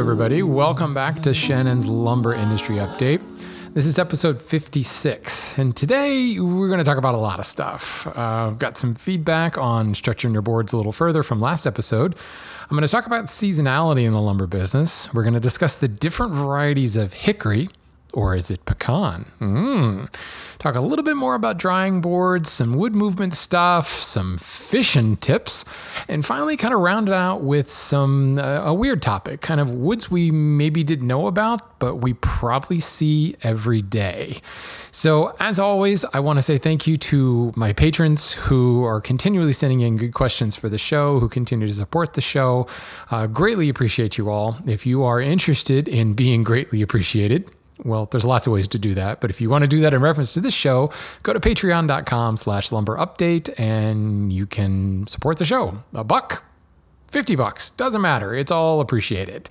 everybody. Welcome back to Shannon's Lumber Industry Update. This is episode 56, and today we're going to talk about a lot of stuff. I've got some feedback on structuring your boards a little further from last episode. I'm going to talk about seasonality in the lumber business. We're going to discuss the different varieties of hickory, or is it pecan? Talk a little bit more about drying boards, some wood movement stuff, some fishing tips, and finally kind of round it out with some a weird topic, kind of woods we maybe didn't know about, but we probably see every day. So as always, I want to say thank you to my patrons who are continually sending in good questions for the show, who continue to support the show. Greatly appreciate you all. If you are interested in being greatly appreciated, well, there's lots of ways to do that, but if you want to do that in reference to this show, go to patreon.com/lumberupdate and you can support the show. $1, $50, doesn't matter. It's all appreciated.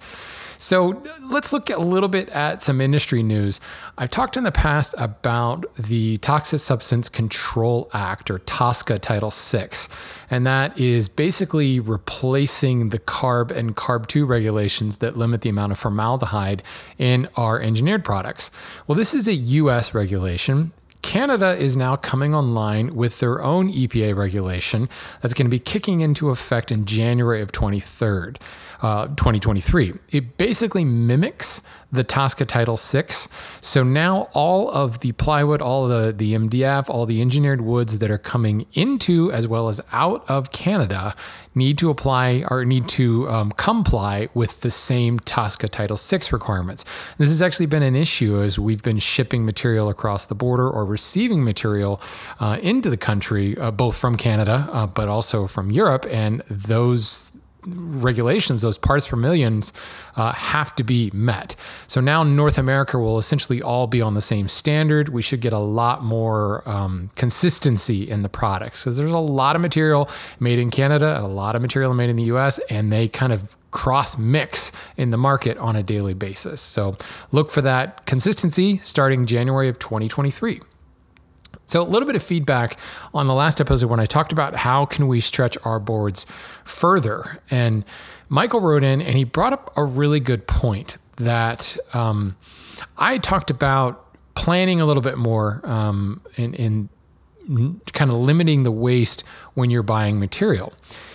So let's look a little bit at some industry news. I've talked in the past about the Toxic Substance Control Act, or TSCA Title VI, and that is basically replacing the CARB and CARB II regulations that limit the amount of formaldehyde in our engineered products. Well, this is a U.S. regulation. Canada is now coming online with their own EPA regulation that's going to be kicking into effect in January of 2023. It basically mimics the TSCA Title VI. So now all of the plywood, all the MDF, all the engineered woods that are coming into as well as out of Canada need to apply or need to comply with the same TSCA Title VI requirements. This has actually been an issue as we've been shipping material across the border or receiving material into the country, both from Canada, but also from Europe, and those regulations, those parts per millions have to be met. So now North America will essentially all be on the same standard. We should get a lot more consistency in the products because there's a lot of material made in Canada and a lot of material made in the US, and they kind of cross mix in the market on a daily basis. So look for that consistency starting January of 2023. So a little bit of feedback on the last episode when I talked about how can we stretch our boards further. And Michael wrote in and he brought up a really good point that I talked about planning a little bit more in kind of limiting the waste when you're buying material.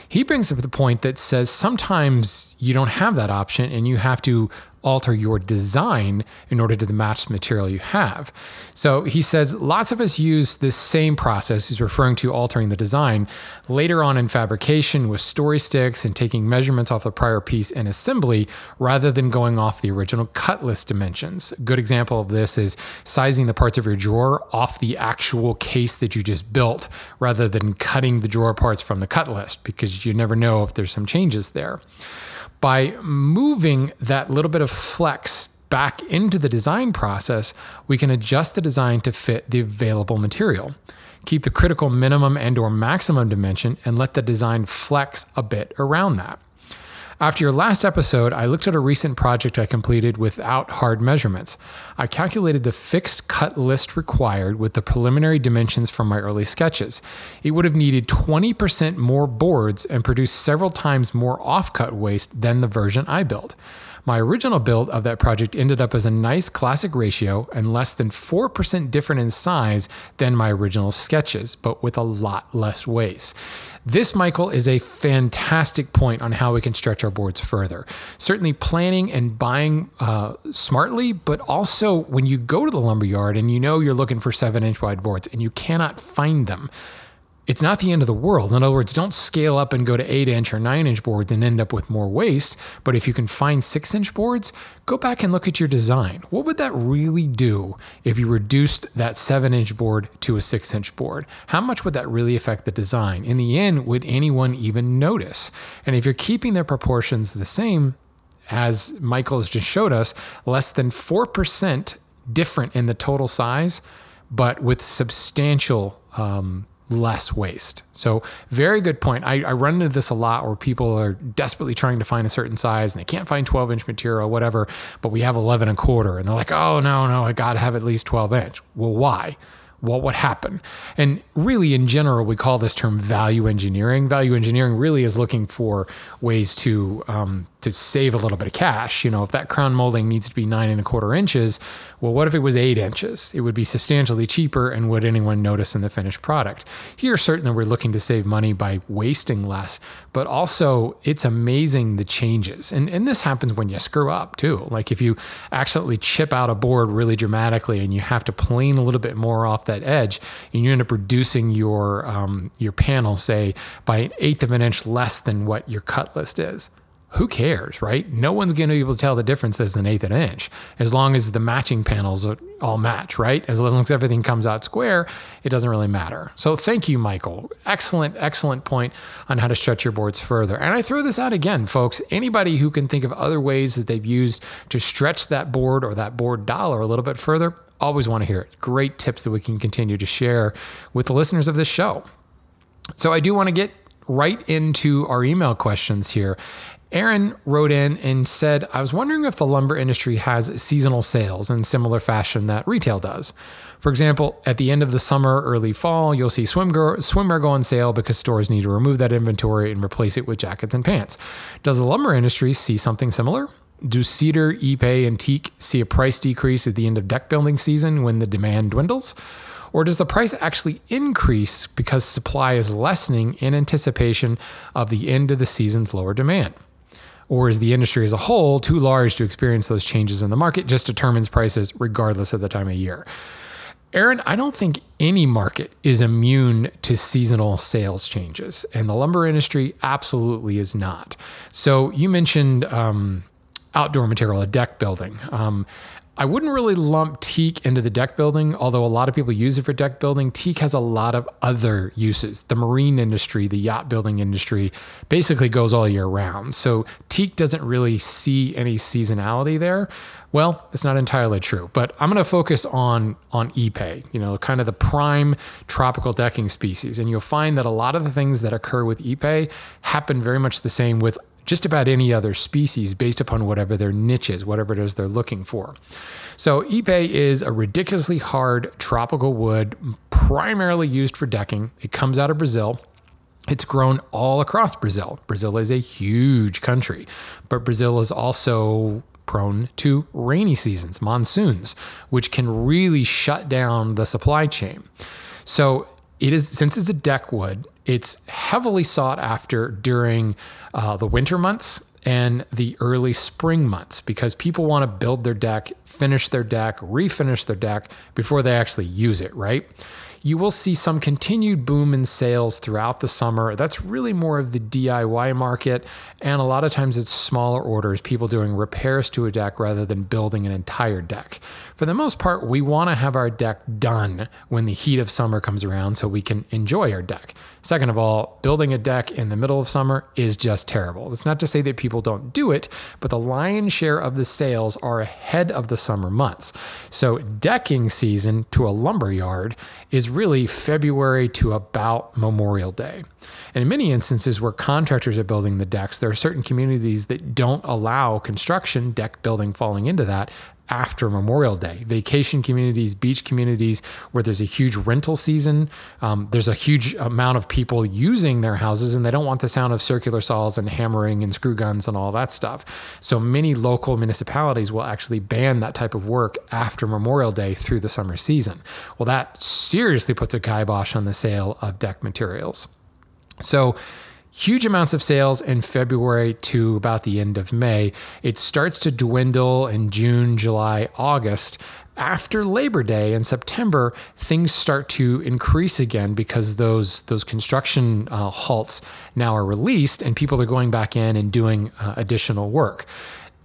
He brings up the point that says sometimes you don't have that option and you have to alter your design in order to match the material you have. So he says, lots of us use this same process, he's referring to altering the design, later on in fabrication with story sticks and taking measurements off the prior piece and assembly rather than going off the original cut list dimensions. A good example of this is sizing the parts of your drawer off the actual case that you just built rather than cutting the drawer parts from the cut list because you never know if there's some changes there. By moving that little bit of flex back into the design process, we can adjust the design to fit the available material. Keep the critical minimum and or maximum dimension and let the design flex a bit around that. After your last episode, I looked at a recent project I completed without hard measurements. I calculated the fixed cut list required with the preliminary dimensions from my early sketches. It would have needed 20% more boards and produced several times more offcut waste than the version I built. My original build of that project ended up as a nice classic ratio and less than 4% different in size than my original sketches, but with a lot less waste. This, Michael, is a fantastic point on how we can stretch our boards further. Certainly planning and buying smartly, but also when you go to the lumberyard and you know you're looking for 7-inch wide boards and you cannot find them, it's not the end of the world. In other words, don't scale up and go to 8-inch or 9-inch boards and end up with more waste. But if you can find 6-inch boards, go back and look at your design. What would that really do if you reduced that 7-inch board to a 6-inch board? How much would that really affect the design? In the end, would anyone even notice? And if you're keeping their proportions the same, as Michael's just showed us, less than 4% different in the total size, but with substantial less waste. So very good point. I run into this a lot where people are desperately trying to find a certain size and they can't find 12-inch material, whatever, but we have 11 1/4. And they're like, oh, no, I got to have at least 12-inch. Well, why? What would happen? And really, in general, we call this term value engineering. Value engineering really is looking for ways to save a little bit of cash. You know, if that crown molding needs to be 9 1/4 inches, well, what if it was 8 inches? It would be substantially cheaper, and would anyone notice in the finished product? Here, certainly we're looking to save money by wasting less, but also it's amazing the changes. And this happens when you screw up too. Like if you accidentally chip out a board really dramatically and you have to plane a little bit more off that edge, and you end up reducing your panel, say, by 1/8 inch less than what your cut list is. Who cares, right? No one's going to be able to tell the difference as 1/8 inch, as long as the matching panels all match, right? As long as everything comes out square, it doesn't really matter. So thank you, Michael. Excellent, excellent point on how to stretch your boards further. And I throw this out again, folks. Anybody who can think of other ways that they've used to stretch that board or that board dollar a little bit further, always want to hear it. Great tips that we can continue to share with the listeners of this show. So I do want to get right into our email questions here. Aaron wrote in and said, I was wondering if the lumber industry has seasonal sales in similar fashion that retail does. For example, at the end of the summer, early fall, you'll see swimwear go on sale because stores need to remove that inventory and replace it with jackets and pants. Does the lumber industry see something similar? Do Cedar, Ipe, and Teak see a price decrease at the end of deck building season when the demand dwindles? Or does the price actually increase because supply is lessening in anticipation of the end of the season's lower demand? Or is the industry as a whole too large to experience those changes in the market, just determines prices regardless of the time of year? Aaron, I don't think any market is immune to seasonal sales changes, and the lumber industry absolutely is not. So you mentioned outdoor material, a deck building. I wouldn't really lump teak into the deck building, although a lot of people use it for deck building. Teak has a lot of other uses. The marine industry, the yacht building industry basically goes all year round. So teak doesn't really see any seasonality there. Well, it's not entirely true, but I'm going to focus on Ipe, you know, kind of the prime tropical decking species. And you'll find that a lot of the things that occur with Ipe happen very much the same with just about any other species based upon whatever their niche is, whatever it is they're looking for. So Ipe is a ridiculously hard tropical wood, primarily used for decking. It comes out of Brazil. It's grown all across Brazil. Brazil is a huge country, but Brazil is also prone to rainy seasons, monsoons, which can really shut down the supply chain. So it is, since it's a deck wood, it's heavily sought after during the winter months and the early spring months because people want to build their deck, finish their deck, refinish their deck before they actually use it, right? You will see some continued boom in sales throughout the summer. That's really more of the DIY market, and a lot of times it's smaller orders, people doing repairs to a deck rather than building an entire deck. For the most part, we want to have our deck done when the heat of summer comes around so we can enjoy our deck. Second of all, building a deck in the middle of summer is just terrible. It's not to say that people don't do it, but the lion's share of the sales are ahead of the summer months. So decking season to a lumber yard is really February to about Memorial Day. And in many instances where contractors are building the decks, there are certain communities that don't allow construction, deck building falling into that, after Memorial Day. Vacation communities, beach communities, where there's a huge rental season. There's a huge amount of people using their houses, and they don't want the sound of circular saws and hammering and screw guns and all that stuff. So many local municipalities will actually ban that type of work after Memorial Day through the summer season. Well, that seriously puts a kibosh on the sale of deck materials. So huge amounts of sales in February to about the end of May. It starts to dwindle in June, July, August. After Labor Day in September, things start to increase again because those construction halts now are released and people are going back in and doing additional work.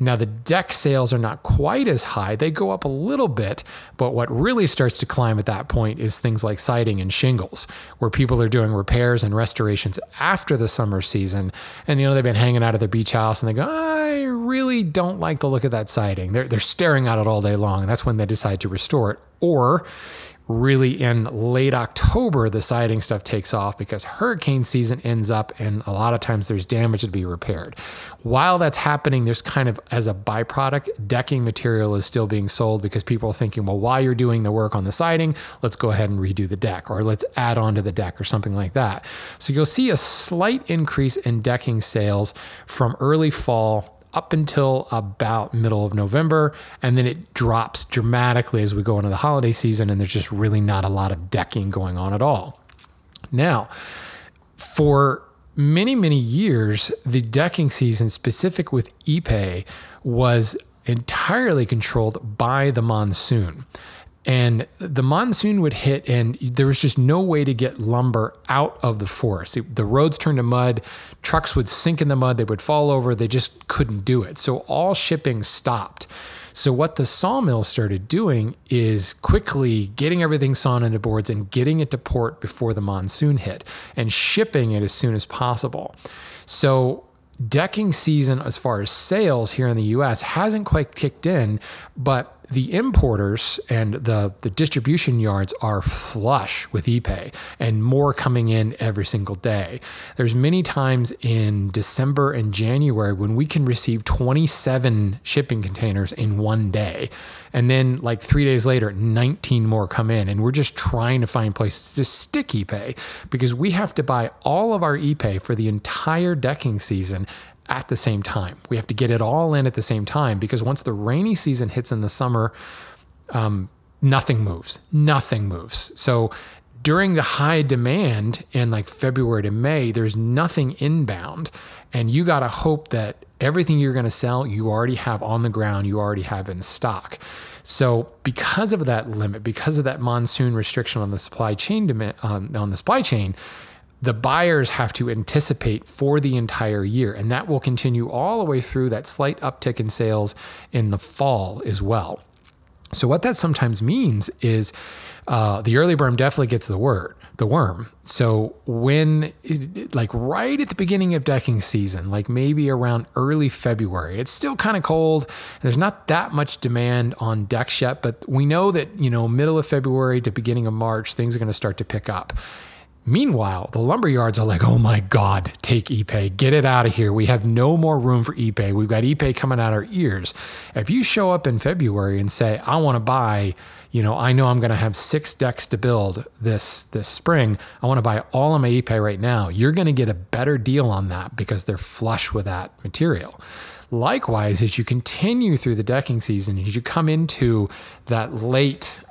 Now, the deck sales are not quite as high. They go up a little bit, but what really starts to climb at that point is things like siding and shingles, where people are doing repairs and restorations after the summer season. And, you know, they've been hanging out at their beach house and they go, I really don't like the look of that siding. They're staring at it all day long. And that's when they decide to restore it. Or really in late October, the siding stuff takes off because hurricane season ends up and a lot of times there's damage to be repaired. While that's happening, there's kind of, as a byproduct, decking material is still being sold because people are thinking, well, while you're doing the work on the siding, let's go ahead and redo the deck, or let's add on to the deck or something like that. So you'll see a slight increase in decking sales from early fall up until about middle of November, and then it drops dramatically as we go into the holiday season, and there's just really not a lot of decking going on at all. Now, for many, many years, the decking season specific with Ipe was entirely controlled by the monsoon. And the monsoon would hit, and there was just no way to get lumber out of the forest. The roads turned to mud, trucks would sink in the mud, they would fall over, they just couldn't do it. So all shipping stopped. So what the sawmill started doing is quickly getting everything sawn into boards and getting it to port before the monsoon hit and shipping it as soon as possible. So decking season as far as sales here in the U.S. hasn't quite kicked in, but the importers and the distribution yards are flush with Ipe and more coming in every single day. There's many times in December and January when we can receive 27 shipping containers in one day. And then like 3 days later, 19 more come in. And we're just trying to find places to stick Ipe because we have to buy all of our Ipe for the entire decking season at the same time. We have to get it all in at the same time because once the rainy season hits in the summer, nothing moves. So during the high demand in like February to May, there's nothing inbound. And you got to hope that everything you're going to sell, you already have on the ground, you already have in stock. So because of that limit, because of that monsoon restriction on the supply chain, the buyers have to anticipate for the entire year, and that will continue all the way through that slight uptick in sales in the fall as well. So what that sometimes means is the early bird definitely gets the worm. So when right at the beginning of decking season, like maybe around early February, it's still kind of cold and there's not that much demand on decks yet, but we know that, middle of February to beginning of March, things are going to start to pick up. Meanwhile, the lumber yards are like, oh my God, take Ipe, get it out of here. We have no more room for Ipe. We've got Ipe coming out our ears. If you show up in February and say, I want to buy, I know I'm going to have 6 decks to build this spring. I want to buy all of my Ipe right now. You're going to get a better deal on that because they're flush with that material. Likewise, as you continue through the decking season, as you come into that late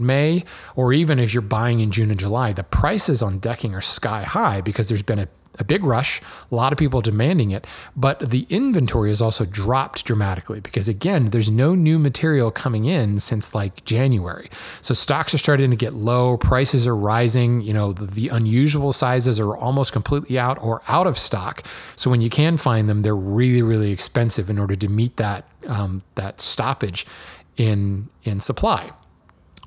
May, or even if you're buying in June and July, the prices on decking are sky high because there's been a big rush, a lot of people demanding it, but the inventory has also dropped dramatically because again, there's no new material coming in since like January. So stocks are starting to get low, prices are rising, the unusual sizes are almost completely out or out of stock. So when you can find them, they're really, really expensive in order to meet that stoppage in supply.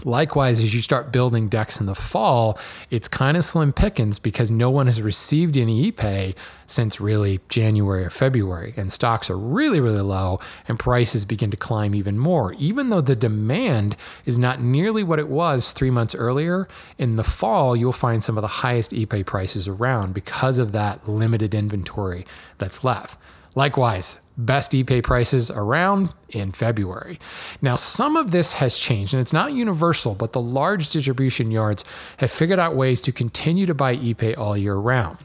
Likewise, as you start building decks in the fall, it's kind of slim pickings because no one has received any Ipe since really January or February, and stocks are really, really low and prices begin to climb even more. Even though the demand is not nearly what it was 3 months earlier, in the fall, you'll find some of the highest Ipe prices around because of that limited inventory that's left. Likewise, best Ipe prices around in February. Now, some of this has changed, and it's not universal, but the large distribution yards have figured out ways to continue to buy Ipe all year round.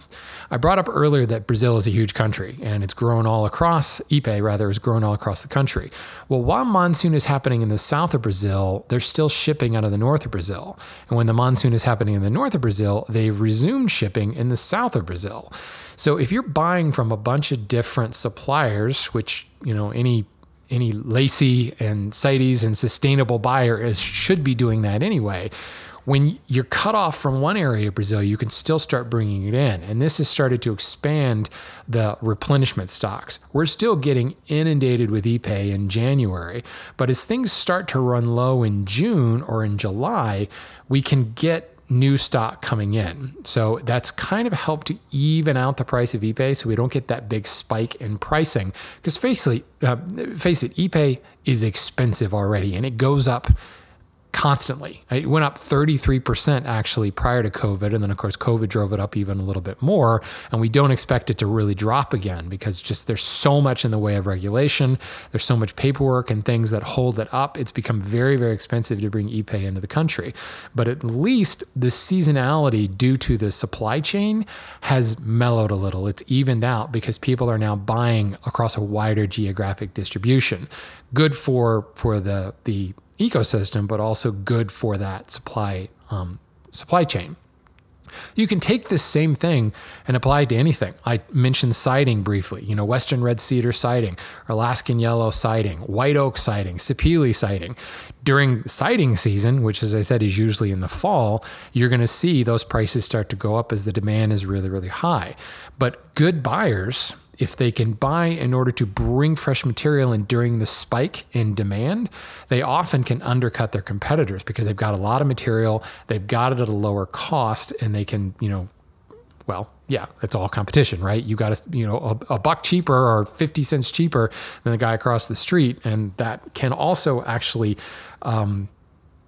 I brought up earlier that Brazil is a huge country, and it's grown all across, Ipe is grown all across the country. Well, while monsoon is happening in the south of Brazil, they're still shipping out of the north of Brazil. And when the monsoon is happening in the north of Brazil, they've resumed shipping in the south of Brazil. So if you're buying from a bunch of different suppliers, which, any Lacey and CITES and sustainable buyer should be doing that anyway. When you're cut off from one area of Brazil, you can still start bringing it in. And this has started to expand the replenishment stocks. We're still getting inundated with Ipe in January, but as things start to run low in June or in July, we can get new stock coming in. So that's kind of helped to even out the price of Ipe so we don't get that big spike in pricing. Because face it, Ipe is expensive already and it goes up constantly. It went up 33% actually prior to COVID. And then of course, COVID drove it up even a little bit more. And we don't expect it to really drop again because just there's so much in the way of regulation. There's so much paperwork and things that hold it up. It's become very, very expensive to bring Ipe into the country. But at least the seasonality due to the supply chain has mellowed a little. It's evened out because people are now buying across a wider geographic distribution. Good for the ecosystem, but also good for that supply chain. You can take this same thing and apply it to anything. I mentioned siding briefly, Western Red Cedar siding, Alaskan Yellow siding, White Oak siding, Sapele siding. During siding season, which as I said is usually in the fall, you're going to see those prices start to go up as the demand is really, really high. But good buyers, if they can buy in order to bring fresh material in during the spike in demand, they often can undercut their competitors because they've got a lot of material, they've got it at a lower cost, and they can, it's all competition, right? You got to, a buck cheaper or 50 cents cheaper than the guy across the street. And that can also actually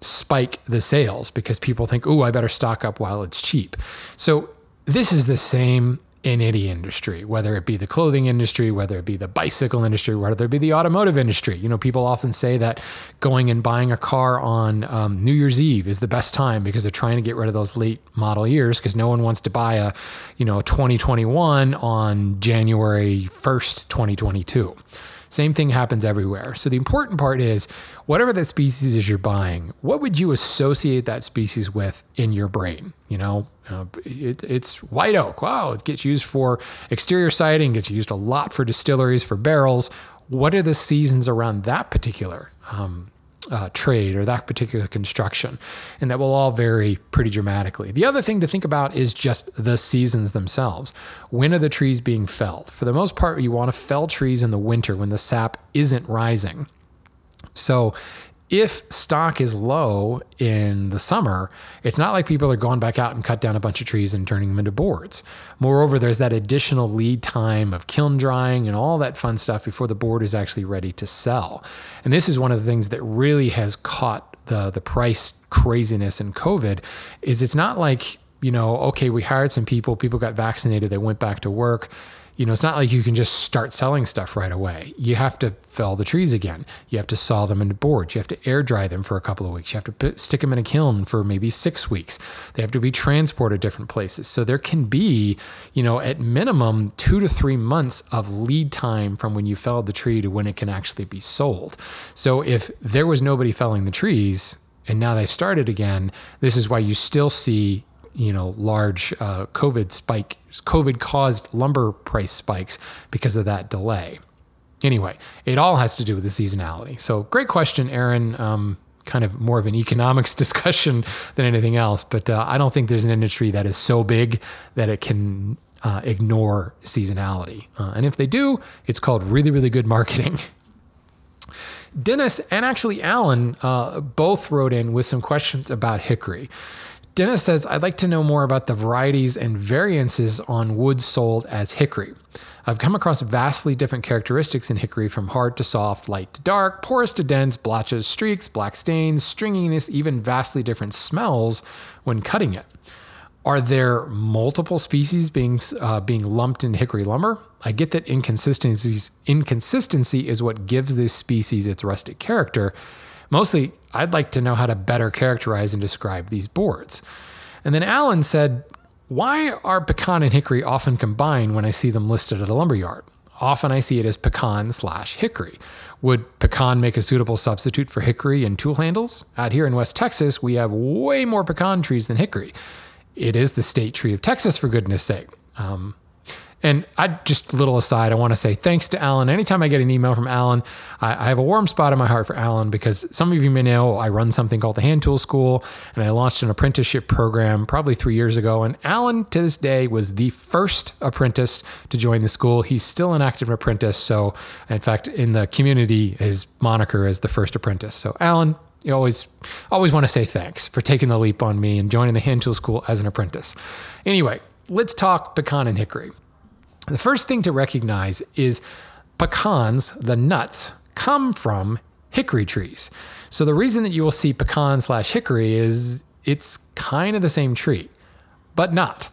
spike the sales because people think, I better stock up while it's cheap. So this is the same in any industry, whether it be the clothing industry, whether it be the bicycle industry, whether it be the automotive industry. People often say that going and buying a car on New Year's Eve is the best time because they're trying to get rid of those late model years because no one wants to buy a, 2021 on January 1st, 2022. Same thing happens everywhere. So the important part is whatever that species is you're buying, what would you associate that species with in your brain? It's white oak. Wow, it gets used for exterior siding, gets used a lot for distilleries, for barrels. What are the seasons around that particular trade or that particular construction? And that will all vary pretty dramatically. The other thing to think about is just the seasons themselves. When are the trees being felled? For the most part, you want to fell trees in the winter when the sap isn't rising. So if stock is low in the summer, it's not like people are going back out and cut down a bunch of trees and turning them into boards. Moreover, there's that additional lead time of kiln drying and all that fun stuff before the board is actually ready to sell. And this is one of the things that really has caught the price craziness in COVID is it's not like, we hired some people got vaccinated, they went back to work. It's not like you can just start selling stuff right away. You have to fell the trees again. You have to saw them into boards. You have to air dry them for a couple of weeks. You have to stick them in a kiln for maybe 6 weeks. They have to be transported different places. So there can be, at minimum 2 to 3 months of lead time from when you felled the tree to when it can actually be sold. So if there was nobody felling the trees and now they've started again, this is why you still see large COVID caused lumber price spikes because of that delay. Anyway, it all has to do with the seasonality. So great question, Aaron. Kind of more of an economics discussion than anything else, but I don't think there's an industry that is so big that it can ignore seasonality. And if they do, it's called really, really good marketing. Dennis and actually Alan both wrote in with some questions about hickory. Dennis says, I'd like to know more about the varieties and variances on wood sold as hickory. I've come across vastly different characteristics in hickory from hard to soft, light to dark, porous to dense, blotches, streaks, black stains, stringiness, even vastly different smells when cutting it. Are there multiple species being lumped in hickory lumber? I get that inconsistency is what gives this species its rustic character. Mostly, I'd like to know how to better characterize and describe these boards. And then Alan said, why are pecan and hickory often combined when I see them listed at a lumberyard? Often I see it as pecan/hickory. Would pecan make a suitable substitute for hickory in tool handles? Out here in West Texas, we have way more pecan trees than hickory. It is the state tree of Texas, for goodness sake. And I want to say thanks to Alan. Anytime I get an email from Alan, I have a warm spot in my heart for Alan because some of you may know I run something called the Hand Tool School, and I launched an apprenticeship program probably 3 years ago. And Alan, to this day, was the first apprentice to join the school. He's still an active apprentice. So, in fact, in the community, his moniker is the first apprentice. So, Alan, you always want to say thanks for taking the leap on me and joining the Hand Tool School as an apprentice. Anyway, let's talk pecan and hickory. The first thing to recognize is pecans, the nuts, come from hickory trees. So the reason that you will see pecan/hickory is it's kind of the same tree, but not.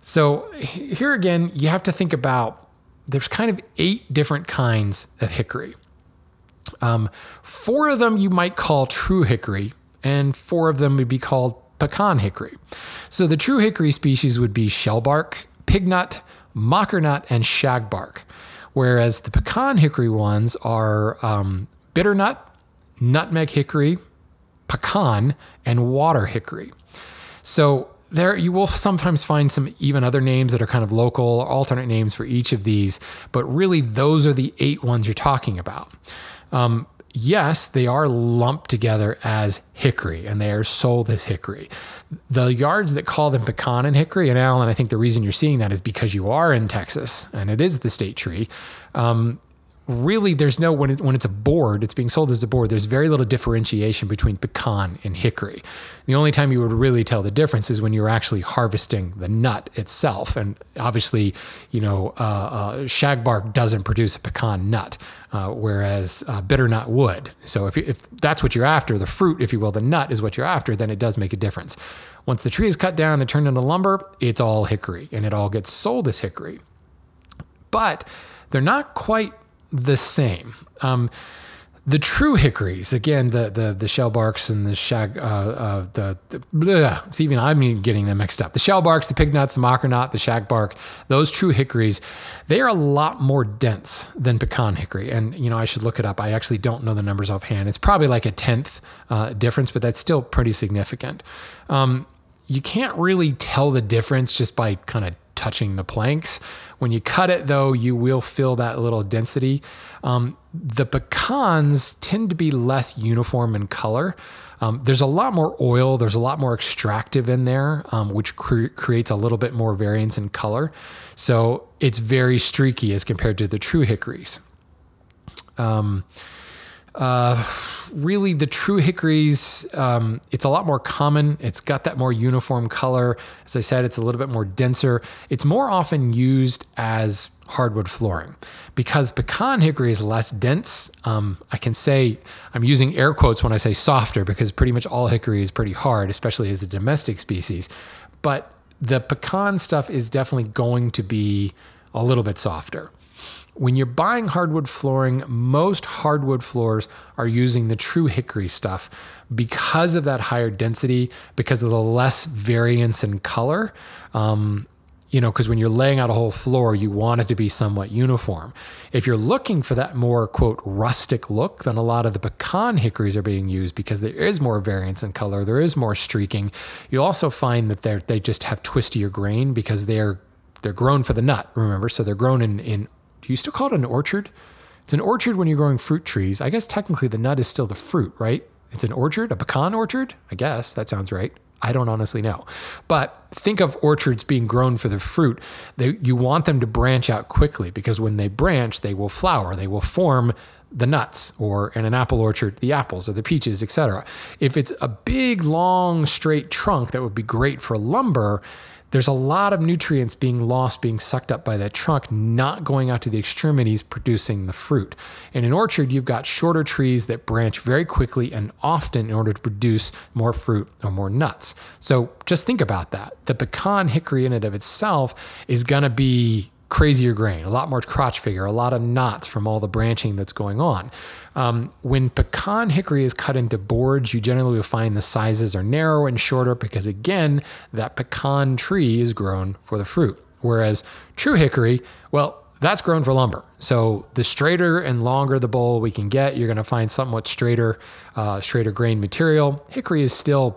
So here again, you have to think about, there's kind of 8 different kinds of hickory. 4 of them you might call true hickory, and 4 of them would be called pecan hickory. So the true hickory species would be shellbark, pignut, mockernut, and shagbark, whereas the pecan hickory ones are bitternut, nutmeg hickory, pecan, and water hickory. So there you will sometimes find some even other names that are kind of local or alternate names for each of these, but really those are the 8 ones you're talking about. Yes, they are lumped together as hickory, and they are sold as hickory. The yards that call them pecan and hickory, and Alan, I think the reason you're seeing that is because you are in Texas, and it is the state tree. Really, there's no, when it's a board, it's being sold as a board, there's very little differentiation between pecan and hickory. The only time you would really tell the difference is when you're actually harvesting the nut itself. And obviously, shagbark doesn't produce a pecan nut, whereas bitternut would. So if that's what you're after, the fruit, if you will, the nut is what you're after, then it does make a difference. Once the tree is cut down and turned into lumber, it's all hickory, and it all gets sold as hickory. But they're not quite the same. The true hickories, again, the shellbarks and the I'm getting them mixed up. The shellbarks, the pignuts, the mockernut, the shagbark, those true hickories, they are a lot more dense than pecan hickory. And, I should look it up. I actually don't know the numbers offhand. It's probably like a 10th difference, but that's still pretty significant. You can't really tell the difference just by kind of touching the planks. When you cut it, though, you will feel that little density. The pecans tend to be less uniform in color. There's a lot more oil. There's a lot more extractive in there, which creates a little bit more variance in color. So it's very streaky as compared to the true hickories. Really, the true hickories, it's a lot more common. It's got that more uniform color. As I said, it's a little bit more denser. It's more often used as hardwood flooring because pecan hickory is less dense. I can say, I'm using air quotes when I say softer, because pretty much all hickory is pretty hard, especially as a domestic species. But the pecan stuff is definitely going to be a little bit softer. When you're buying hardwood flooring, most hardwood floors are using the true hickory stuff because of that higher density, because of the less variance in color. Because when you're laying out a whole floor, you want it to be somewhat uniform. If you're looking for that more, quote, rustic look, then a lot of the pecan hickories are being used because there is more variance in color. There is more streaking. You'll also find that they just have twistier grain because they're grown for the nut, remember? So they're grown in do you still call it an orchard? It's an orchard when you're growing fruit trees. I guess technically the nut is still the fruit, right? It's an orchard, a pecan orchard? I guess that sounds right. I don't honestly know. But think of orchards being grown for the fruit. You want them to branch out quickly because when they branch, they will flower. They will form the nuts, or in an apple orchard, the apples or the peaches, etc. If it's a big, long, straight trunk that would be great for lumber, there's a lot of nutrients being lost, being sucked up by that trunk, not going out to the extremities, producing the fruit. In an orchard, you've got shorter trees that branch very quickly and often in order to produce more fruit or more nuts. So just think about that. The pecan hickory in and of itself is going to be crazier grain, a lot more crotch figure, a lot of knots from all the branching that's going on. When pecan hickory is cut into boards, you generally will find the sizes are narrow and shorter because, again, that pecan tree is grown for the fruit. Whereas true hickory, well, that's grown for lumber. So the straighter and longer the bowl we can get, you're going to find somewhat straighter grain material. Hickory is still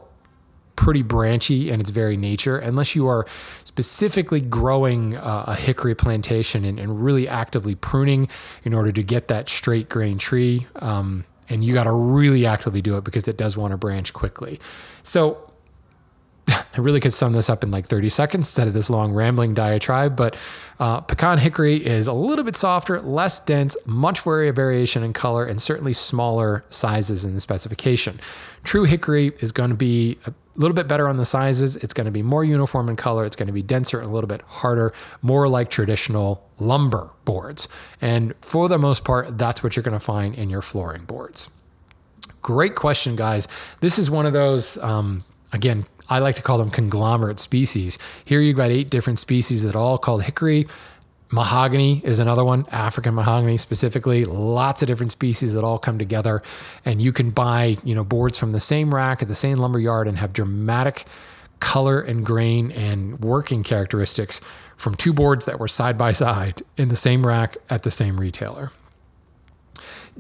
pretty branchy in its very nature, unless you are specifically growing a hickory plantation and really actively pruning in order to get that straight grain tree. And you got to really actively do it because it does want to branch quickly. So I really could sum this up in like 30 seconds instead of this long rambling diatribe, but pecan hickory is a little bit softer, less dense, much more variation in color, and certainly smaller sizes in the specification. True hickory is going to be a little bit better on the sizes. It's going to be more uniform in color. It's going to be denser and a little bit harder, more like traditional lumber boards. And for the most part, that's what you're going to find in your flooring boards. Great question, guys. This is one of those, again, I like to call them conglomerate species. Here you've got 8 different species that are all called hickory. Mahogany is another one, African mahogany specifically. Lots of different species that all come together. And you can buy, you know, boards from the same rack at the same lumber yard and have dramatic color and grain and working characteristics from 2 boards that were side by side in the same rack at the same retailer.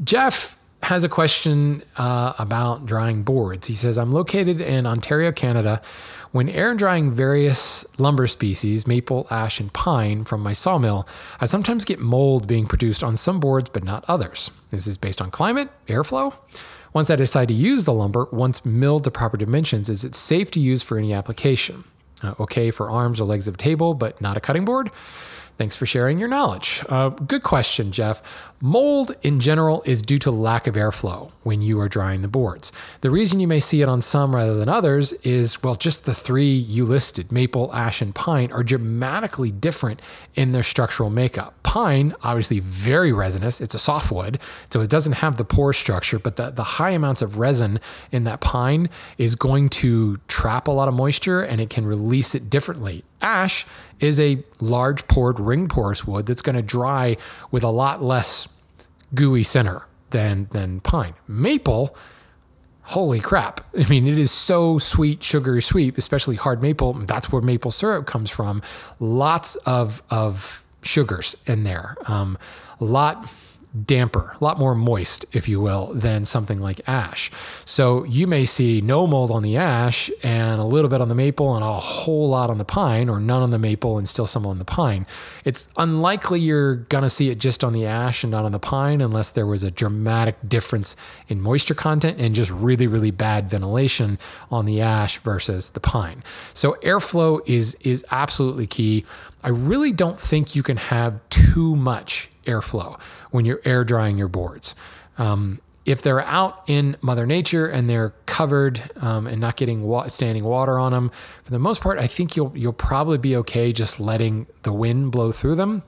Jeff has a question about drying boards. He says, I'm located in Ontario, Canada. When air drying various lumber species, maple, ash, and pine from my sawmill, I sometimes get mold being produced on some boards, but not others. This is based on climate, airflow. Once I decide to use the lumber, once milled to proper dimensions, is it safe to use for any application? Okay for arms or legs of a table, but not a cutting board? Thanks for sharing your knowledge. Good question, Jeff. Mold in general is due to lack of airflow when you are drying the boards. The reason you may see it on some rather than others is, well, just the 3 you listed, maple, ash, and pine, are dramatically different in their structural makeup. Pine, obviously very resinous. It's a softwood, so it doesn't have the pore structure, but the high amounts of resin in that pine is going to trap a lot of moisture and it can release it differently. Ash is a large pored ring porous wood that's going to dry with a lot less gooey center than pine. Maple, holy crap. I mean, it is so sweet, sugary sweet, especially hard maple. That's where maple syrup comes from. Lots of sugars in there. A lot damper, a lot more moist, if you will, than something like ash. So you may see no mold on the ash and a little bit on the maple and a whole lot on the pine, or none on the maple and still some on the pine. It's unlikely you're going to see it just on the ash and not on the pine unless there was a dramatic difference in moisture content and just really, really bad ventilation on the ash versus the pine. So airflow is absolutely key. I really don't think you can have too much airflow when you're air drying your boards. If they're out in Mother Nature and they're covered and not getting standing water on them, for the most part, I think you'll probably be okay just letting the wind blow through them.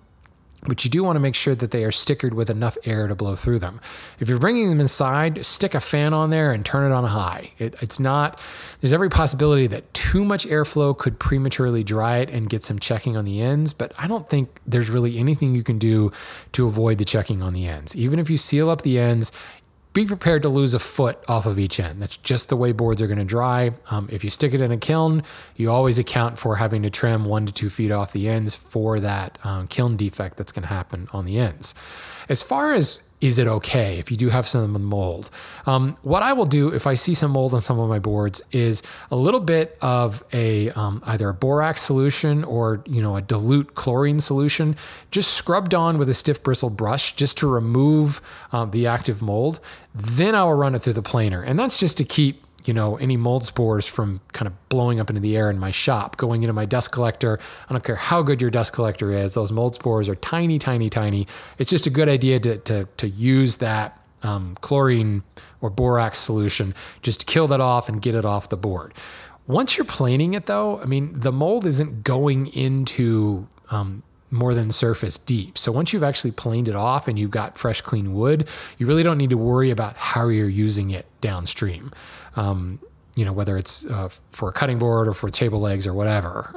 But you do want to make sure that they are stickered with enough air to blow through them. If you're bringing them inside, stick a fan on there and turn it on high. There's every possibility that too much airflow could prematurely dry it and get some checking on the ends, but I don't think there's really anything you can do to avoid the checking on the ends. Even if you seal up the ends, be prepared to lose a foot off of each end. That's just the way boards are going to dry. If you stick it in a kiln, you always account for having to trim 1 to 2 feet off the ends for that kiln defect that's going to happen on the ends. As far as, is it okay if you do have some mold? What I will do if I see some mold on some of my boards is a little bit of either a borax solution or, a dilute chlorine solution, just scrubbed on with a stiff bristle brush just to remove the active mold. Then I will run it through the planer. And that's just to keep any mold spores from kind of blowing up into the air in my shop, going into my dust collector. I don't care how good your dust collector is. Those mold spores are tiny, tiny, tiny. It's just a good idea to use that chlorine or borax solution just to kill that off and get it off the board. Once you're planing it though, the mold isn't going into more than surface deep. So once you've actually planed it off and you've got fresh, clean wood, you really don't need to worry about how you're using it downstream. Whether it's for a cutting board or for table legs or whatever.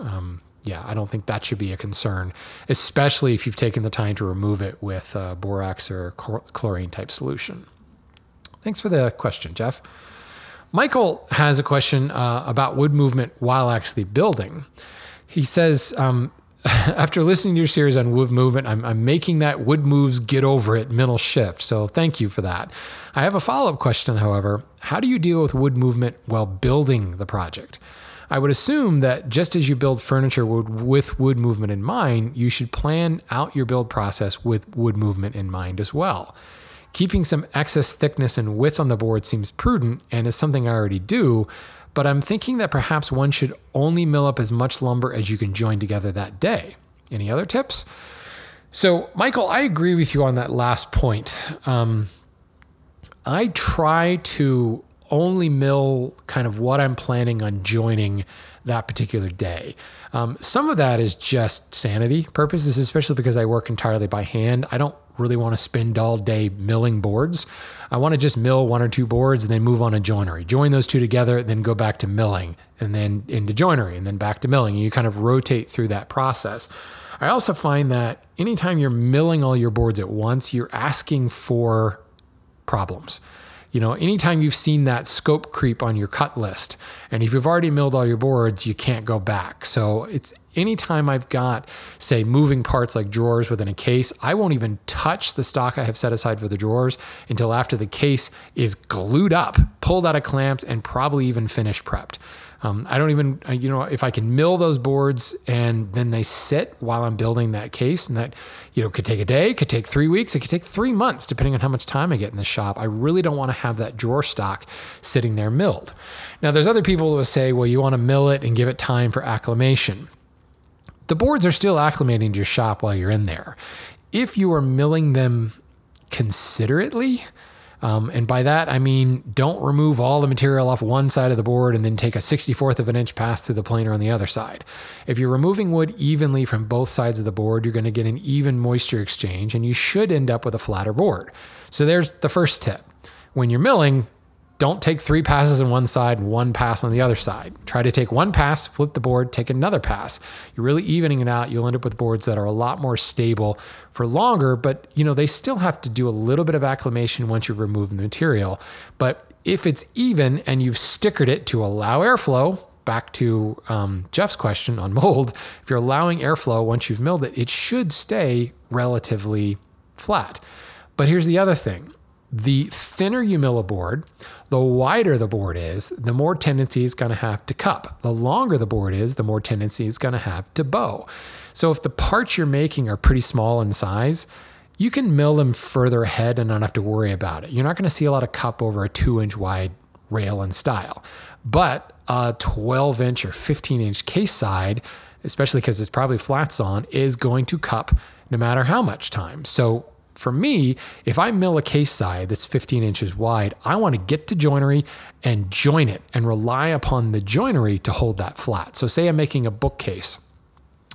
I don't think that should be a concern, especially if you've taken the time to remove it with borax or chlorine type solution. Thanks for the question, Jeff. Michael has a question about wood movement while actually building. He says, after listening to your series on wood movement, I'm making that wood moves, get over it mental shift. So thank you for that. I have a follow-up question, however. How do you deal with wood movement while building the project? I would assume that just as you build furniture with wood movement in mind, you should plan out your build process with wood movement in mind as well. Keeping some excess thickness and width on the board seems prudent and is something I already do, but I'm thinking that perhaps one should only mill up as much lumber as you can join together that day. Any other tips? So, Michael, I agree with you on that last point. I try to only mill kind of what I'm planning on joining that particular day. Some of that is just sanity purposes, especially because I work entirely by hand. I don't really want to spend all day milling boards. I want to just mill one or two boards and then move on to joinery, join those two together, then go back to milling and then into joinery and then back to milling. And you kind of rotate through that process. I also find that anytime you're milling all your boards at once, you're asking for problems. You know, anytime you've seen that scope creep on your cut list, and if you've already milled all your boards, you can't go back. So it's anytime I've got, say, moving parts like drawers within a case, I won't even touch the stock I have set aside for the drawers until after the case is glued up, pulled out of clamps, and probably even finished prepped. I don't even, you know, if I can mill those boards and then they sit while I'm building that case, and that, you know, could take a day, could take 3 weeks, it could take 3 months, depending on how much time I get in the shop. I really don't want to have that drawer stock sitting there milled. Now, there's other people who will say, well, you want to mill it and give it time for acclimation. The boards are still acclimating to your shop while you're in there. If you are milling them considerately, and by that, I mean, don't remove all the material off one side of the board and then take a 64th of an inch pass through the planer on the other side. If you're removing wood evenly from both sides of the board, you're going to get an even moisture exchange and you should end up with a flatter board. So there's the first tip. When you're milling, don't take three passes on one side and one pass on the other side. Try to take one pass, flip the board, take another pass. You're really evening it out. You'll end up with boards that are a lot more stable for longer, but you know they still have to do a little bit of acclimation once you've removed the material. But if it's even and you've stickered it to allow airflow, back to Jeff's question on mold, if you're allowing airflow once you've milled it, it should stay relatively flat. But here's the other thing. The thinner you mill a board, the wider the board is, the more tendency it's going to have to cup. The longer the board is, the more tendency it's going to have to bow. So if the parts you're making are pretty small in size, you can mill them further ahead and not have to worry about it. You're not going to see a lot of cup over a 2-inch wide rail and stile. But a 12-inch or 15-inch case side, especially because it's probably flats on, is going to cup no matter how much time. So for me, if I mill a case side that's 15 inches wide, I want to get to joinery and join it and rely upon the joinery to hold that flat. So say I'm making a bookcase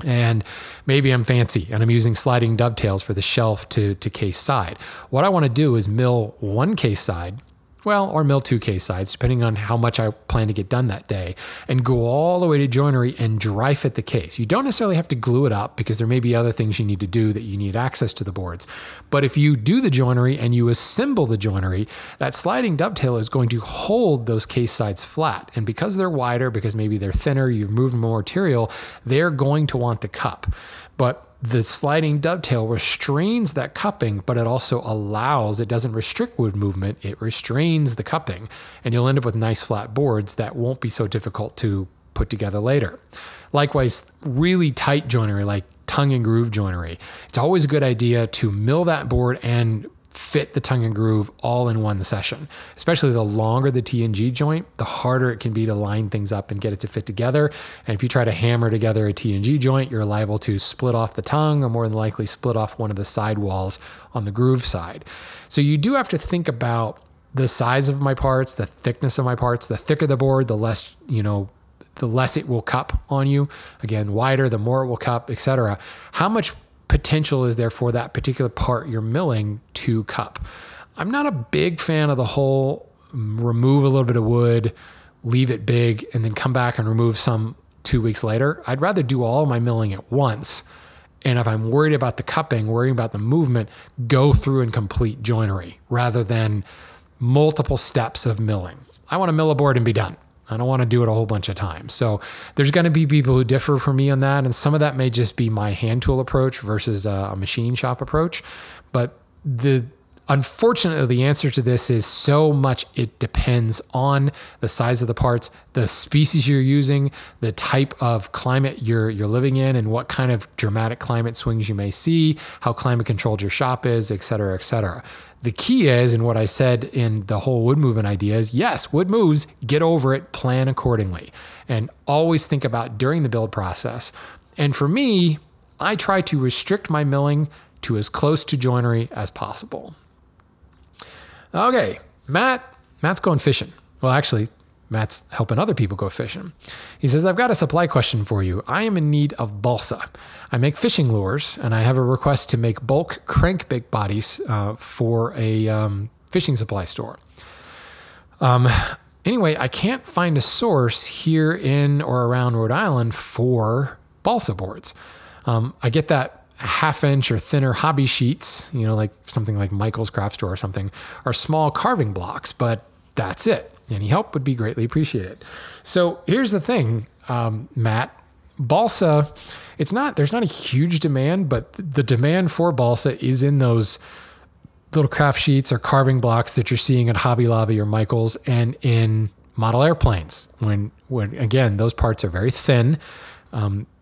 and maybe I'm fancy and I'm using sliding dovetails for the shelf to case side. What I want to do is mill one case side, well, or mill two case sides, depending on how much I plan to get done that day, and go all the way to joinery and dry fit the case. You don't necessarily have to glue it up because there may be other things you need to do that you need access to the boards. But if you do the joinery and you assemble the joinery, that sliding dovetail is going to hold those case sides flat. And because they're wider, because maybe they're thinner, you've moved more material, they're going to want to cup. But the sliding dovetail restrains that cupping, but it also allows, it doesn't restrict wood movement, it restrains the cupping, and you'll end up with nice flat boards that won't be so difficult to put together later. Likewise, really tight joinery, like tongue and groove joinery, it's always a good idea to mill that board and fit the tongue and groove all in one session. Especially the longer the T&G joint, the harder it can be to line things up and get it to fit together. And if you try to hammer together a T&G joint, you're liable to split off the tongue or more than likely split off one of the sidewalls on the groove side. So you do have to think about the size of my parts, the thickness of my parts. The thicker the board, the less, you know, the less it will cup on you. Again, wider, the more it will cup, etc. How much potential is there for that particular part you're milling to cup? I'm not a big fan of the whole remove a little bit of wood, leave it big, and then come back and remove some 2 weeks later. I'd rather do all my milling at once. And if I'm worried about the cupping, worrying about the movement, go through and complete joinery rather than multiple steps of milling. I want to mill a board and be done. I don't want to do it a whole bunch of times. So there's going to be people who differ from me on that. And some of that may just be my hand tool approach versus a machine shop approach. But unfortunately, the answer to this is so much it depends on the size of the parts, the species you're using, the type of climate you're living in, and what kind of dramatic climate swings you may see, how climate controlled your shop is, et cetera, et cetera. The key is, and what I said in the whole wood movement idea is, yes, wood moves, get over it, plan accordingly, and always think about during the build process. And for me, I try to restrict my milling to as close to joinery as possible. Okay, Matt's going fishing. Well, actually, Matt's helping other people go fishing. He says, I've got a supply question for you. I am in need of balsa. I make fishing lures, and I have a request to make bulk crankbait bodies for a fishing supply store. Anyway, I can't find a source here in or around Rhode Island for balsa boards. I get that half-inch or thinner hobby sheets, you know, like something like Michael's craft store or something, are small carving blocks, but that's it. Any help would be greatly appreciated. So here's the thing, Matt. Balsa, there's not a huge demand, but the demand for balsa is in those little craft sheets or carving blocks that you're seeing at Hobby Lobby or Michael's and in model airplanes. When again, those parts are very thin.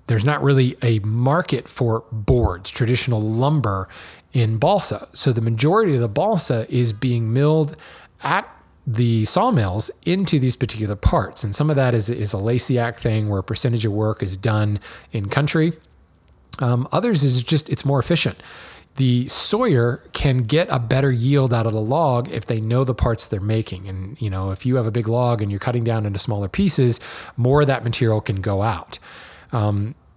There's not really a market for boards, traditional lumber in balsa. So the majority of the balsa is being milled at the sawmills into these particular parts. And some of that is a LASIAC thing where a percentage of work is done in country. Others is just, it's more efficient. The sawyer can get a better yield out of the log if they know the parts they're making. And, you know, if you have a big log and you're cutting down into smaller pieces, more of that material can go out.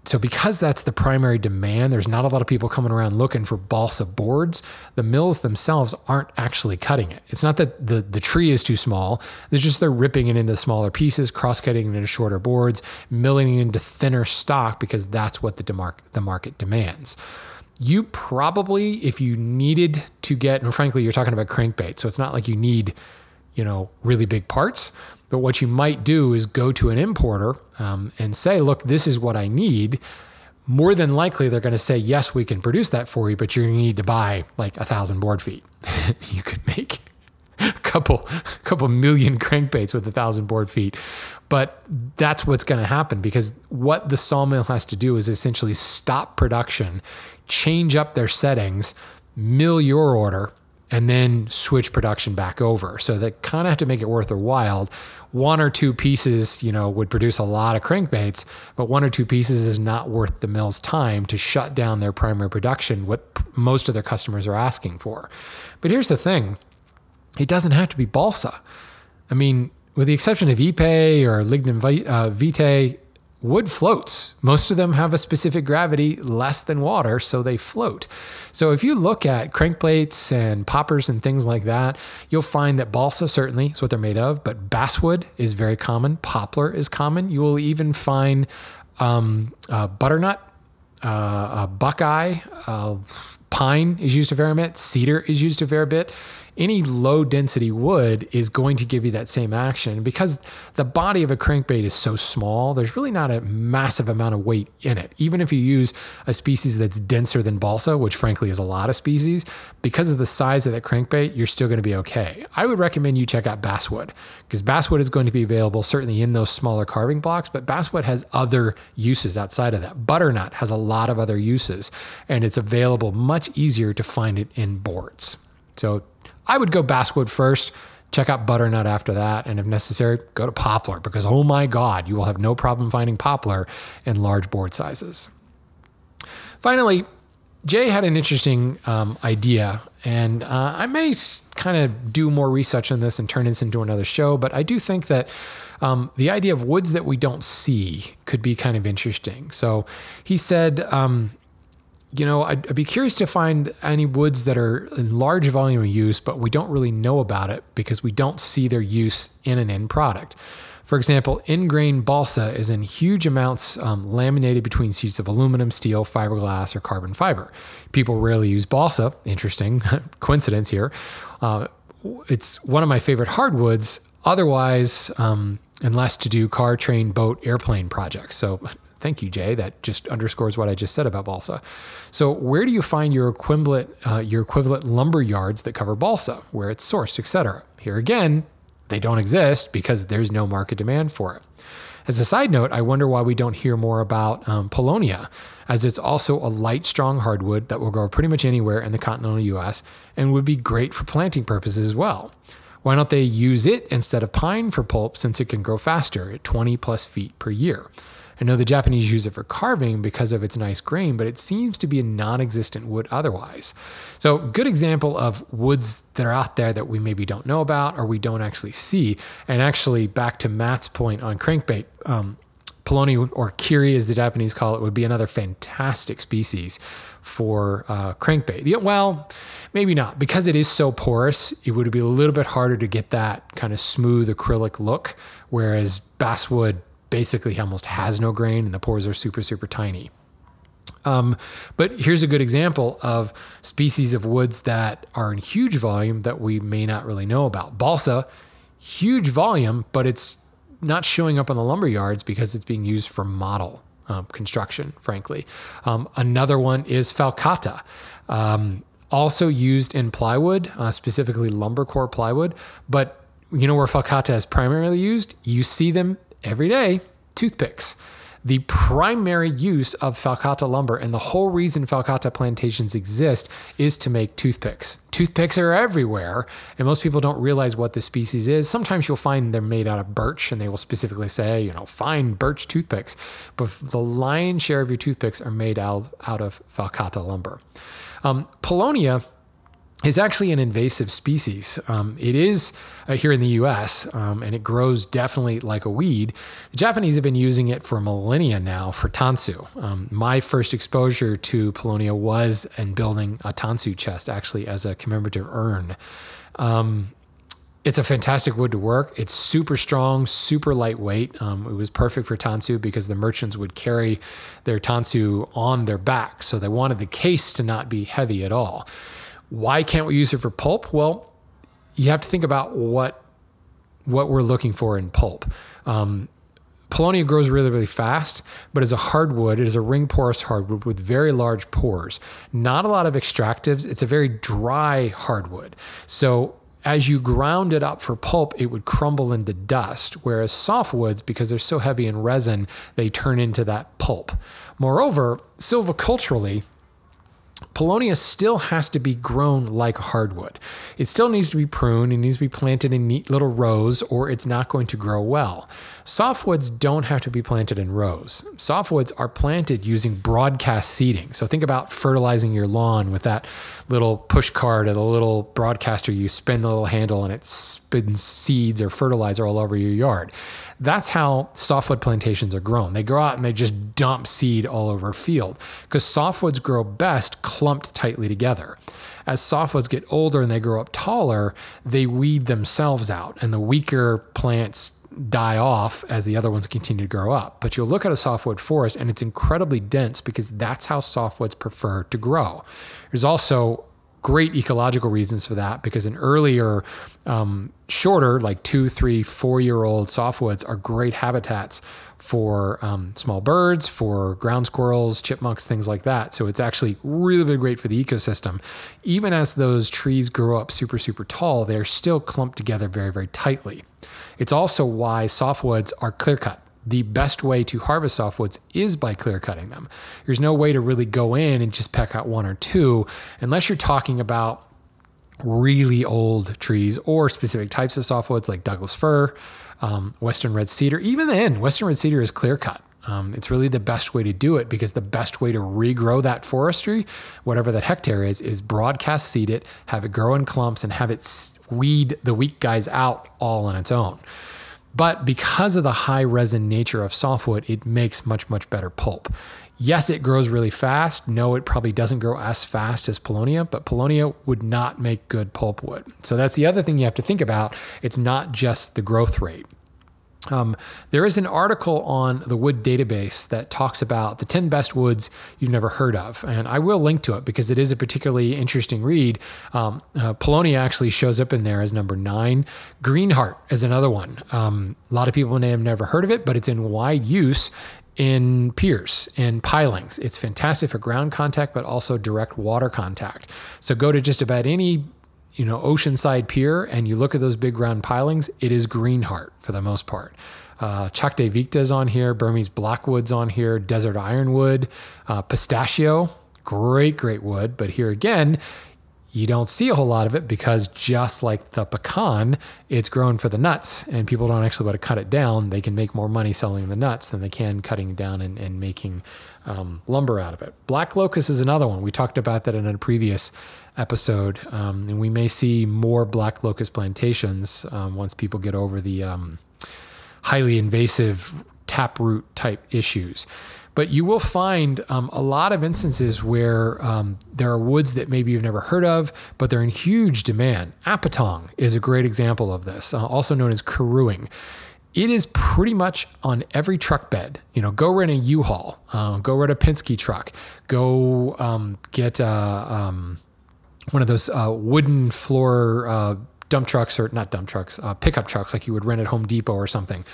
So because that's the primary demand, there's not a lot of people coming around looking for balsa boards. The mills themselves aren't actually cutting it. It's not that the tree is too small. It's just they're ripping it into smaller pieces, cross-cutting it into shorter boards, milling it into thinner stock because that's what the market demands. You probably, if you needed to get, and frankly, you're talking about crankbait, so it's not like you need, you know, really big parts. But what you might do is go to an importer and say, look, this is what I need. More than likely, they're going to say, yes, we can produce that for you, but you need to buy like 1,000 board feet. You could make a couple million crankbaits with 1,000 board feet. But that's what's going to happen because what the sawmill has to do is essentially stop production, change up their settings, mill your order, and then switch production back over. So they kind of have to make it worth their while. One or two pieces, you know, would produce a lot of crankbaits, but one or two pieces is not worth the mill's time to shut down their primary production, what most of their customers are asking for. But here's the thing. It doesn't have to be balsa. I mean, with the exception of Ipe or lignum vitae, wood floats. Most of them have a specific gravity less than water, so they float. So if you look at crankplates and poppers and things like that, you'll find that balsa certainly is what they're made of, but basswood is very common. Poplar is common. You will even find butternut, buckeye, pine is used a fair bit. Cedar is used a fair bit. Any low density wood is going to give you that same action because the body of a crankbait is so small, there's really not a massive amount of weight in it. Even if you use a species that's denser than balsa, which frankly is a lot of species, because of the size of that crankbait, you're still going to be okay. I would recommend you check out basswood because basswood is going to be available certainly in those smaller carving blocks, but basswood has other uses outside of that. Butternut has a lot of other uses and it's available much easier to find it in boards. So I would go basswood first, check out butternut after that, and if necessary, go to poplar because, oh my God, you will have no problem finding poplar in large board sizes. Finally, Jay had an interesting idea, and I may kind of do more research on this and turn this into another show, but I do think that the idea of woods that we don't see could be kind of interesting. So he said... you know, I'd be curious to find any woods that are in large volume of use, but we don't really know about it because we don't see their use in an end product. For example, in-grain balsa is in huge amounts laminated between sheets of aluminum, steel, fiberglass, or carbon fiber. People rarely use balsa. Interesting coincidence here. It's one of my favorite hardwoods. Otherwise, unless to do car, train, boat, airplane projects. So... thank you, Jay. That just underscores what I just said about balsa. So where do you find your equivalent lumber yards that cover balsa, where it's sourced, etc.? Here again, they don't exist because there's no market demand for it. As a side note, I wonder why we don't hear more about Paulownia, as it's also a light, strong hardwood that will grow pretty much anywhere in the continental U.S. and would be great for planting purposes as well. Why don't they use it instead of pine for pulp since it can grow faster at 20 plus feet per year? I know the Japanese use it for carving because of its nice grain, but it seems to be a non-existent wood otherwise. So good example of woods that are out there that we maybe don't know about or we don't actually see. And actually back to Matt's point on crankbait, Paulownia, or Kiri as the Japanese call it, would be another fantastic species for crankbait. Well, maybe not. Because it is so porous, it would be a little bit harder to get that kind of smooth acrylic look, whereas basswood basically almost has no grain and the pores are super, super tiny. But here's a good example of species of woods that are in huge volume that we may not really know about. Balsa, huge volume, but it's not showing up on the lumber yards because it's being used for model construction, frankly. Another one is Falcata, also used in plywood, specifically lumber core plywood. But you know where Falcata is primarily used? You see them every day, toothpicks. The primary use of Falcata lumber and the whole reason Falcata plantations exist is to make toothpicks. Toothpicks are everywhere, and most people don't realize what the species is. Sometimes you'll find they're made out of birch, and they will specifically say, you know, find birch toothpicks. But the lion's share of your toothpicks are made out of Falcata lumber. Paulownia is actually an invasive species. It is here in the US, and it grows definitely like a weed. The Japanese have been using it for millennia now for Tansu. My first exposure to Paulownia was in building a Tansu chest, actually as a commemorative urn. It's a fantastic wood to work. It's super strong, super lightweight. It was perfect for Tansu because the merchants would carry their Tansu on their back. So they wanted the case to not be heavy at all. Why can't we use it for pulp? Well, you have to think about what we're looking for in pulp. Paulownia grows really, really fast, but as a hardwood, it is a ring porous hardwood with very large pores. Not a lot of extractives. It's a very dry hardwood. So as you ground it up for pulp, it would crumble into dust, whereas softwoods, because they're so heavy in resin, they turn into that pulp. Moreover, silviculturally, Paulownia still has to be grown like hardwood. It still needs to be pruned. It needs to be planted in neat little rows, or it's not going to grow well. Softwoods don't have to be planted in rows. Softwoods are planted using broadcast seeding. So think about fertilizing your lawn with that little push cart or the little broadcaster. You spin the little handle and it spins seeds or fertilizer all over your yard. That's how softwood plantations are grown. They grow out and they just dump seed all over a field because softwoods grow best clumped tightly together. As softwoods get older and they grow up taller, they weed themselves out and the weaker plants die off as the other ones continue to grow up. But you'll look at a softwood forest and it's incredibly dense because that's how softwoods prefer to grow. There's also great ecological reasons for that because an earlier, shorter, like 2, 3, 4-year-old softwoods are great habitats for small birds, for ground squirrels, chipmunks, things like that. So it's actually really, really great for the ecosystem. Even as those trees grow up super, super tall, they're still clumped together very, very tightly. It's also why softwoods are clear cut. The best way to harvest softwoods is by clear cutting them. There's no way to really go in and just peck out one or two unless you're talking about really old trees or specific types of softwoods like Douglas fir, Western Red Cedar. Even then, Western Red Cedar is clear cut. It's really the best way to do it because the best way to regrow that forestry, whatever that hectare is broadcast seed it, have it grow in clumps and have it weed the weak guys out all on its own. But because of the high resin nature of softwood, it makes much, much better pulp. Yes, it grows really fast. No, it probably doesn't grow as fast as Paulownia, but Paulownia would not make good pulpwood. So that's the other thing you have to think about. It's not just the growth rate. There is an article on the Wood Database that talks about the 10 best woods you've never heard of. And I will link to it because it is a particularly interesting read. Paulownia actually shows up in there as number 9. Greenheart is another one. A lot of people may have never heard of it, but it's in wide use in piers and pilings. It's fantastic for ground contact, but also direct water contact. So go to just about any oceanside pier, and you look at those big round pilings, it is greenheart for the most part. Choc de Victa's on here, Burmese blackwood's on here, desert ironwood, pistachio, great wood. But here again, you don't see a whole lot of it because just like the pecan, it's grown for the nuts and people don't actually want to cut it down. They can make more money selling the nuts than they can cutting down and making lumber out of it. Black locust is another one. We talked about that in a previous episode, and we may see more black locust plantations once people get over the highly invasive taproot type issues. But you will find a lot of instances where there are woods that maybe you've never heard of, but they're in huge demand. Apatong is a great example of this, also known as curruing. It is pretty much on every truck bed. You know, go rent a U-Haul, go rent a Penske truck, go get one of those wooden floor dump trucks, or not dump trucks, pickup trucks like you would rent at Home Depot or something.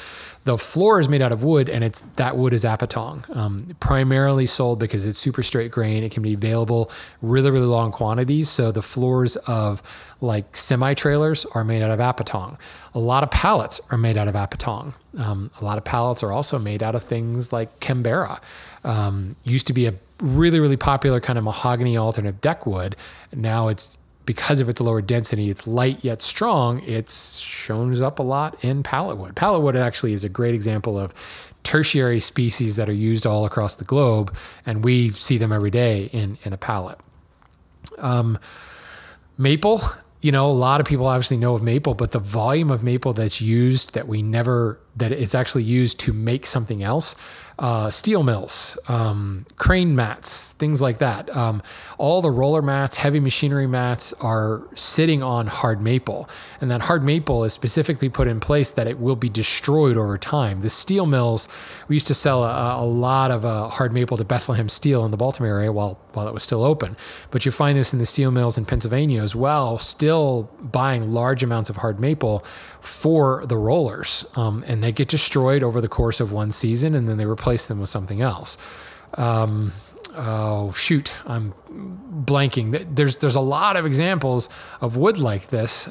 The floor is made out of wood, and it's that wood is apatong, primarily sold because it's super straight grain. It can be available really, really long quantities. So the floors of like semi-trailers are made out of apatong. A lot of pallets are made out of apatong. A lot of pallets are also made out of things like Canberra. Used to be a really, really popular kind of mahogany alternative deck wood. Now it's, because of its lower density, it's light yet strong, it shows up a lot in pallet wood. Pallet wood actually is a great example of tertiary species that are used all across the globe, and we see them every day in a pallet. Maple, you know, a lot of people obviously know of maple, but the volume of maple that's used that it's actually used to make something else, steel mills, crane mats, things like that. All the roller mats, heavy machinery mats are sitting on hard maple. And that hard maple is specifically put in place that it will be destroyed over time. The steel mills, we used to sell a lot of hard maple to Bethlehem Steel in the Baltimore area while it was still open. But you find this in the steel mills in Pennsylvania as well, still buying large amounts of hard maple for the rollers. And they get destroyed over the course of one season, and then they replace them with something else. I'm blanking. There's a lot of examples of wood like this.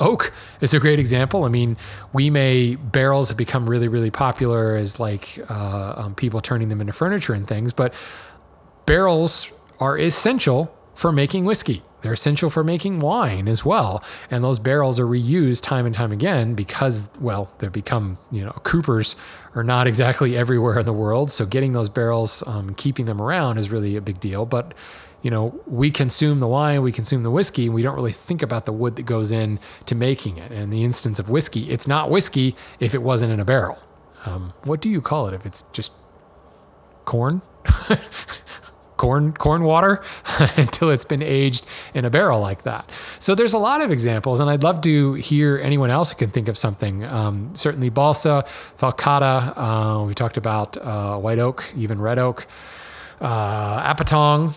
Oak is a great example. I mean, barrels have become really, really popular as like people turning them into furniture and things, but barrels are essential for making whiskey. They're essential for making wine as well. And those barrels are reused time and time again because, well, they've become, you know, coopers are not exactly everywhere in the world. So getting those barrels, keeping them around is really a big deal. But, you know, we consume the wine, we consume the whiskey, and we don't really think about the wood that goes in to making it. And in the instance of whiskey, it's not whiskey if it wasn't in a barrel. What do you call it if it's just corn? Corn water until it's been aged in a barrel like that. So there's a lot of examples, and I'd love to hear anyone else who can think of something. Certainly balsa, falcata, we talked about white oak, even red oak, apatong,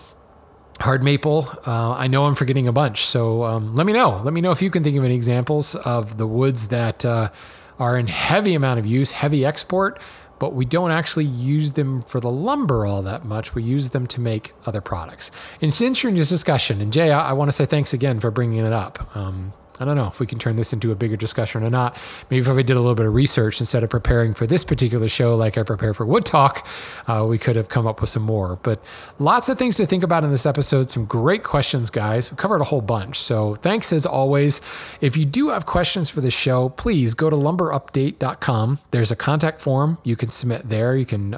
hard maple. I know I'm forgetting a bunch, so let me know. Let me know if you can think of any examples of the woods that are in heavy amount of use, heavy export, but we don't actually use them for the lumber all that much. We use them to make other products. And it's an interesting discussion. And Jay, I want to say thanks again for bringing it up. I don't know if we can turn this into a bigger discussion or not. Maybe if I did a little bit of research instead of preparing for this particular show like I prepare for Wood Talk, we could have come up with some more. But lots of things to think about in this episode. Some great questions, guys. We covered a whole bunch. So thanks as always. If you do have questions for the show, please go to lumberupdate.com. There's a contact form you can submit there. You can,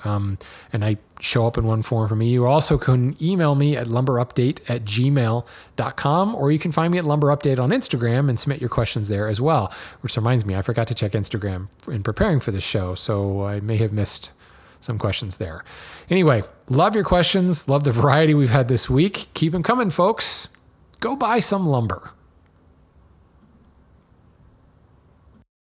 and I show up in one form for me. You also can email me at lumberupdate@gmail.com, or you can find me at lumberupdate on Instagram and submit your questions there as well, which reminds me, I forgot to check Instagram in preparing for this show. So I may have missed some questions there. Anyway, love your questions. Love the variety we've had this week. Keep them coming, folks. Go buy some lumber.